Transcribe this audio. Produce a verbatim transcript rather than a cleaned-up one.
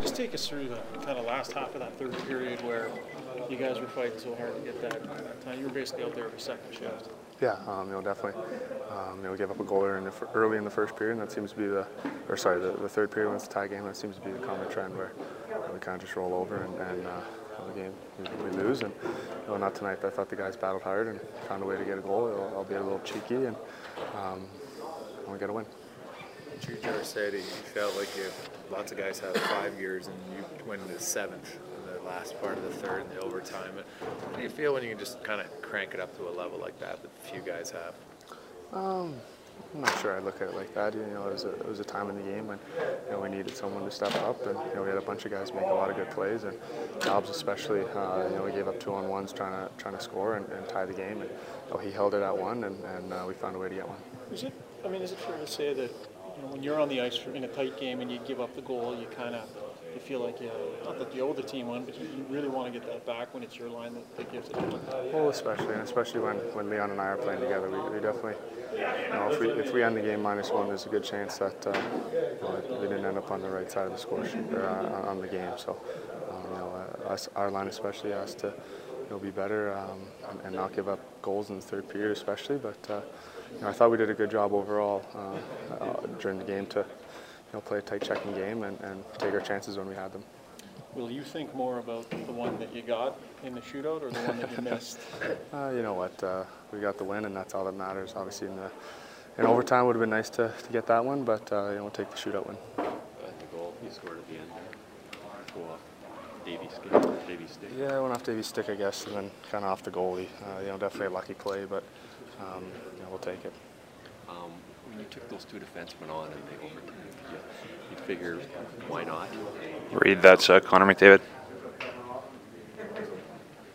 Just take us through the kind of last half of that third period where you guys were fighting so hard to get that, that time. You were basically out there every second shift. Yeah, um, you know, definitely. Um, you know, we gave up a goal in the, early in the first period, and that seems to be the, or sorry, the, the third period when it's a tie game. That seems to be the common trend where we kind of just roll over and, and uh, the game we, we lose. And you know, not tonight. But I thought the guys battled hard and found a way to get a goal, albeit a little cheeky, and um, we got a win. True to said it, you felt like you lots of guys have five years and you went to the seventh in the last part of the third in the overtime. How do you feel when you can just kind of crank it up to a level like that that few guys have? Um, I'm not sure I look at it like that. You know, it was a, it was a time in the game when you know, we needed someone to step up, and you know, we had a bunch of guys make a lot of good plays, and Dobbs especially. Uh, you know, we gave up two on ones trying to trying to score and, and tie the game, and you know, he held it at one, and, and uh, we found a way to get one. Is it? I mean, is it fair to say that? You know, when you're on the ice in a tight game and you give up the goal, you kind of you feel like you not that you owe the team one, but you really want to get that back when it's your line that, that gives it. Well, especially and especially when, when Leon and I are playing together, we, we definitely. You know, if we if we end the game minus one, there's a good chance that uh, you know, we didn't end up on the right side of the score sheet or uh, on the game. So, um, you know, uh, us, our line especially has to you know, be better um, and, and not give up goals in the third period, especially, but. Uh, You know, I thought we did a good job overall uh, uh, during the game to you know, play a tight checking game and, and take our chances when we had them. Will you think more about the one that you got in the shootout or the one that you missed? uh, you know what, uh, we got the win and that's all that matters. Obviously in, the, in overtime it would have been nice to, to get that one, but uh, you know, we'll take the shootout win. Uh, the goal you scored at the end there, go off Davy Stick, Davy Stick. Yeah, I went off Davy Stick I guess and then kind of off the goalie. Uh, you know, definitely a lucky play, but Um, yeah, we'll take it. Um, when you took those two defensemen on and they overturned you, you figure why not? Read, that's uh, Connor McDavid.